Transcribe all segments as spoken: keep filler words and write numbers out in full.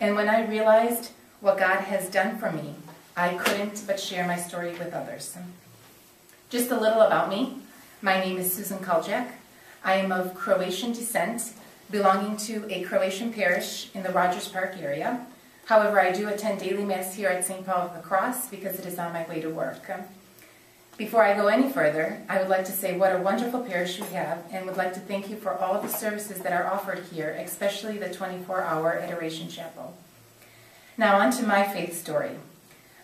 And when I realized what God has done for me, I couldn't but share my story with others. Just a little about me. My name is Susan Kaljak. I am of Croatian descent, belonging to a Croatian parish in the Rogers Park area. However, I do attend daily Mass here at Saint Paul of the Cross because it is on my way to work. Before I go any further, I would like to say what a wonderful parish you have, and would like to thank you for all of the services that are offered here, especially the twenty-four hour Adoration Chapel. Now on to my faith story.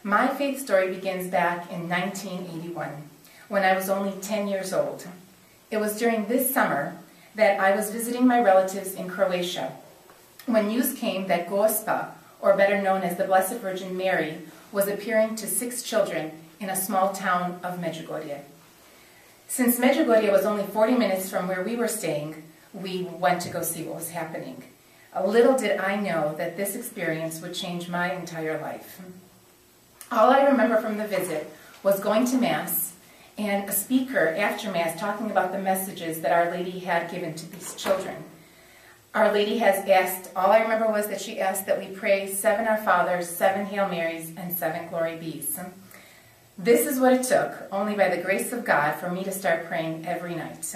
My faith story begins back in nineteen eighty-one. When I was only ten years old. It was during this summer that I was visiting my relatives in Croatia when news came that Gospa, or better known as the Blessed Virgin Mary, was appearing to six children in a small town of Medjugorje. Since Medjugorje was only forty minutes from where we were staying, we went to go see what was happening. Little did I know that this experience would change my entire life. All I remember from the visit was going to Mass and a speaker after Mass talking about the messages that Our Lady had given to these children. Our Lady has asked, all I remember was that she asked that we pray seven Our Fathers, seven Hail Marys, and seven Glory Bees. This is what it took, only by the grace of God, for me to start praying every night.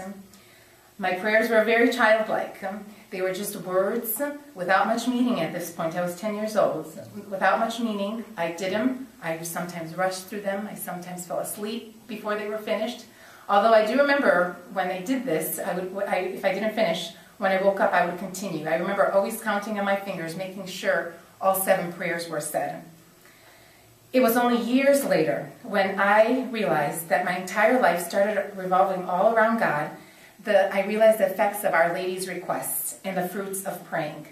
My prayers were very childlike. They were just words without much meaning at this point. I was ten years old. Without much meaning, I did them. I sometimes rushed through them. I sometimes fell asleep before they were finished. Although I do remember when they did this, I would, I, if I didn't finish, when I woke up, I would continue. I remember always counting on my fingers, making sure all seven prayers were said. It was only years later when I realized that my entire life started revolving all around God. The, I realized the effects of Our Lady's requests and the fruits of praying.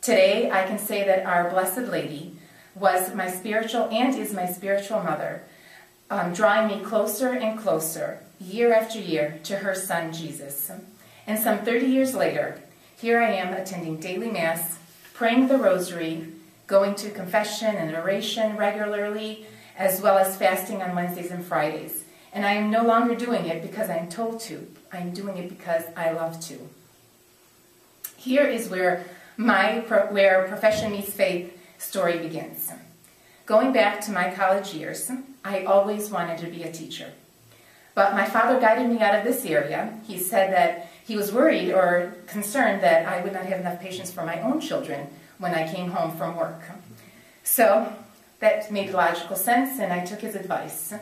Today, I can say that Our Blessed Lady was my spiritual and is my spiritual mother, um, drawing me closer and closer, year after year, to her son, Jesus. And some thirty years later, here I am attending daily Mass, praying the Rosary, going to confession and adoration regularly, as well as fasting on Wednesdays and Fridays. And I am no longer doing it because I'm told to. I'm doing it because I love to. Here is where my where Profession Meets Faith story begins. Going back to my college years, I always wanted to be a teacher. But my father guided me out of this area. He said that he was worried or concerned that I would not have enough patience for my own children when I came home from work. So that made logical sense, and I took his advice.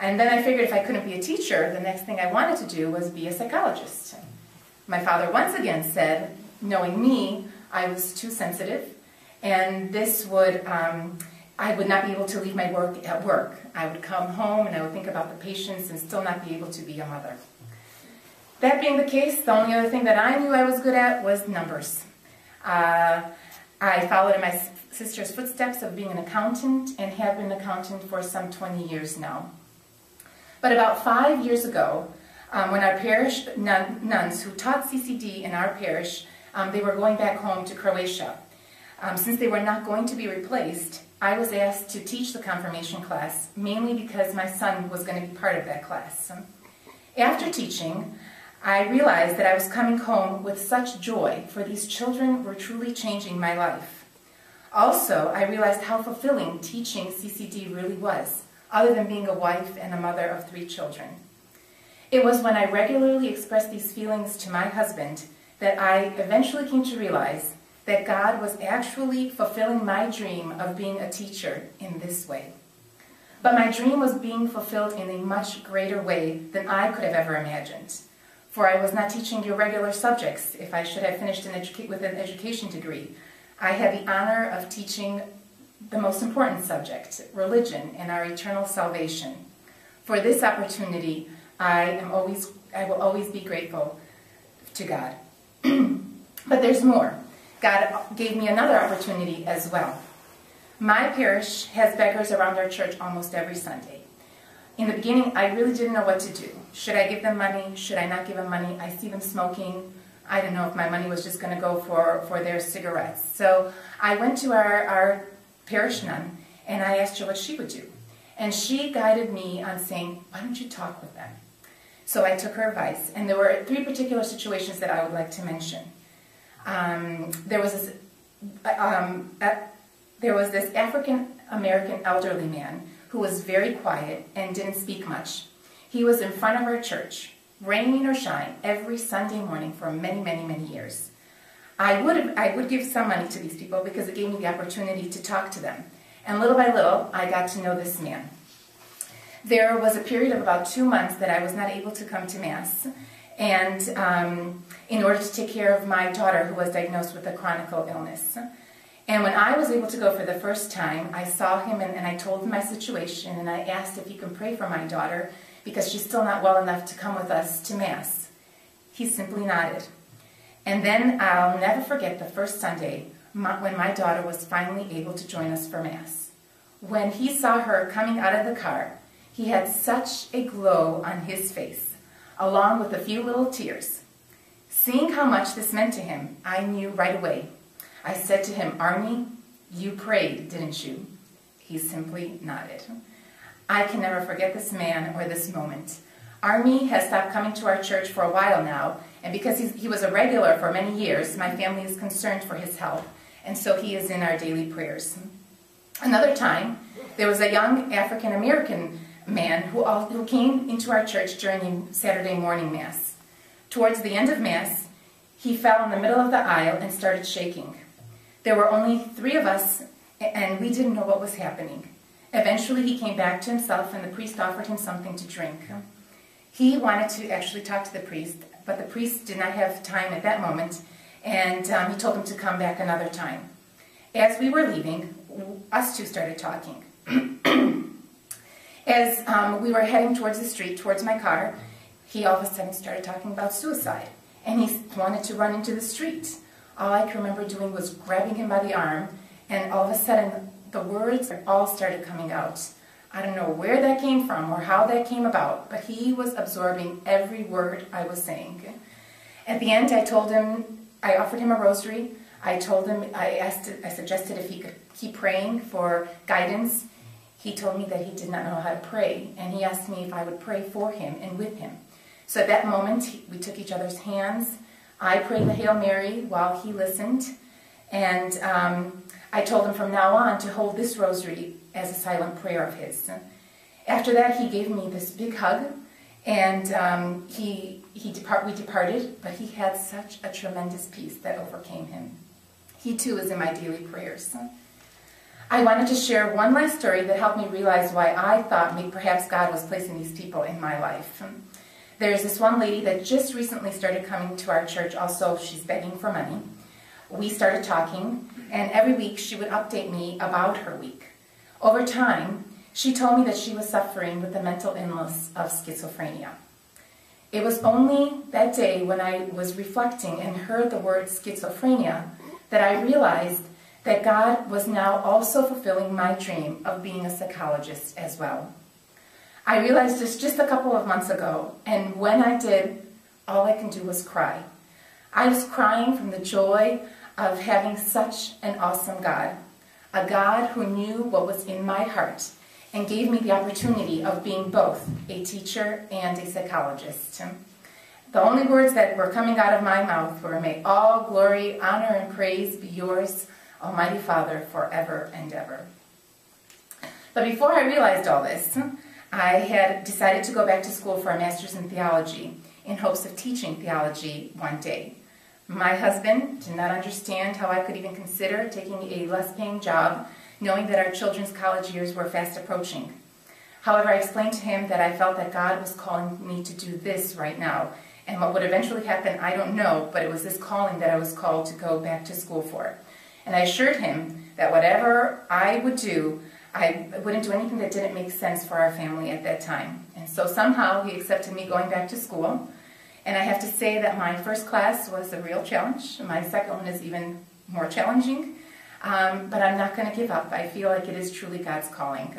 And then I figured if I couldn't be a teacher, the next thing I wanted to do was be a psychologist. My father once again said, knowing me, I was too sensitive, and this would, um, I would not be able to leave my work at work. I would come home and I would think about the patients and still not be able to be a mother. That being the case, the only other thing that I knew I was good at was numbers. Uh, I followed in my sister's footsteps of being an accountant and have been an accountant for some twenty years now. But about five years ago, um, when our parish nun, nuns who taught C C D in our parish, um, they were going back home to Croatia. Um, since they were not going to be replaced, I was asked to teach the confirmation class, mainly because my son was going to be part of that class. After teaching, I realized that I was coming home with such joy, for these children were truly changing my life. Also, I realized how fulfilling teaching C C D really was, other than being a wife and a mother of three children. It was when I regularly expressed these feelings to my husband that I eventually came to realize that God was actually fulfilling my dream of being a teacher in this way. But my dream was being fulfilled in a much greater way than I could have ever imagined, for I was not teaching irregular subjects if I should have finished an educa- with an education degree. I had the honor of teaching the most important subject, religion and our eternal salvation. For this opportunity, I am always, I will always be grateful to God. But there's more. God gave me another opportunity as well. My parish has beggars around our church almost every Sunday. In the beginning, I really didn't know what to do. Should I give them money? Should I not give them money? I see them smoking. I don't know if my money was just going to go for, for their cigarettes. So I went to our, our parish nun, and I asked her what she would do. And she guided me on saying, why don't you talk with them? So I took her advice, and there were three particular situations that I would like to mention. Um, there was um, at, there was this African-American elderly man who was very quiet and didn't speak much. He was in front of our church, rain or shine, every Sunday morning for many, many, many years. I would, have, I would give some money to these people because it gave me the opportunity to talk to them. And little by little, I got to know this man. There was a period of about two months that I was not able to come to Mass, and um, in order to take care of my daughter who was diagnosed with a chronic illness. And when I was able to go for the first time, I saw him and, and I told him my situation, and I asked if he can pray for my daughter because she's still not well enough to come with us to Mass. He simply nodded. And then I'll never forget the first Sunday my, when my daughter was finally able to join us for Mass. When he saw her coming out of the car, he had such a glow on his face, along with a few little tears. Seeing how much this meant to him, I knew right away. I said to him, "Arnie, you prayed, didn't you?" He simply nodded. I can never forget this man or this moment. Arnie has stopped coming to our church for a while now, and because he's, he was a regular for many years, my family is concerned for his health, and so he is in our daily prayers. Another time, there was a young African-American man who, all, who came into our church during Saturday morning Mass. Towards the end of Mass, he fell in the middle of the aisle and started shaking. There were only three of us, and we didn't know what was happening. Eventually, he came back to himself, and the priest offered him something to drink. He wanted to actually talk to the priest, but the priest did not have time at that moment, and um, he told him to come back another time. As we were leaving, us two started talking. As um, we were heading towards the street, towards my car, he all of a sudden started talking about suicide, and he wanted to run into the street. All I can remember doing was grabbing him by the arm, and all of a sudden the words all started coming out. I don't know where that came from or how that came about, but he was absorbing every word I was saying. At the end, I told him, I offered him a rosary. I told him, I asked, I suggested if he could keep praying for guidance. He told me that he did not know how to pray, and he asked me if I would pray for him and with him. So at that moment, he, we took each other's hands. I prayed the Hail Mary while he listened, and um, I told him from now on to hold this rosary as a silent prayer of his. After that, he gave me this big hug, and um, he, he depart, we departed, but he had such a tremendous peace that overcame him. He too is in my daily prayers. I wanted to share one last story that helped me realize why I thought maybe perhaps God was placing these people in my life. There's this one lady that just recently started coming to our church. Also, she's begging for money. We started talking, and every week she would update me about her week. Over time, she told me that she was suffering with the mental illness of schizophrenia. It was only that day when I was reflecting and heard the word schizophrenia that I realized that God was now also fulfilling my dream of being a psychologist as well. I realized this just a couple of months ago, and when I did, all I can do was cry. I was crying from the joy of having such an awesome God, a God who knew what was in my heart and gave me the opportunity of being both a teacher and a psychologist. The only words that were coming out of my mouth were, "May all glory, honor, and praise be yours, Almighty Father, forever and ever." But before I realized all this, I had decided to go back to school for a master's in theology in hopes of teaching theology one day. My husband did not understand how I could even consider taking a less paying job, knowing that our children's college years were fast approaching. However, I explained to him that I felt that God was calling me to do this right now, and what would eventually happen, I don't know, but it was this calling that I was called to go back to school for. And I assured him that whatever I would do, I wouldn't do anything that didn't make sense for our family at that time. And so somehow he accepted me going back to school. And I have to say that my first class was a real challenge. My second one is even more challenging. Um, but I'm not going to give up. I feel like it is truly God's calling.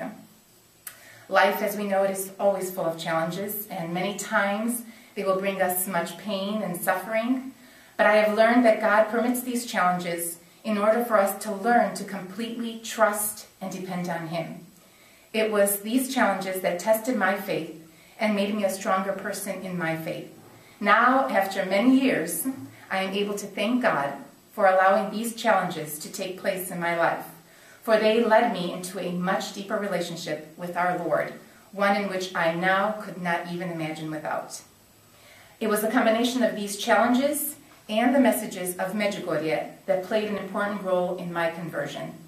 Life as we know it is always full of challenges, and many times they will bring us much pain and suffering. But I have learned that God permits these challenges in order for us to learn to completely trust and depend on Him. It was these challenges that tested my faith and made me a stronger person in my faith. Now, after many years, I am able to thank God for allowing these challenges to take place in my life, for they led me into a much deeper relationship with our Lord, one in which I now could not even imagine without. It was the combination of these challenges and the messages of Medjugorje that played an important role in my conversion.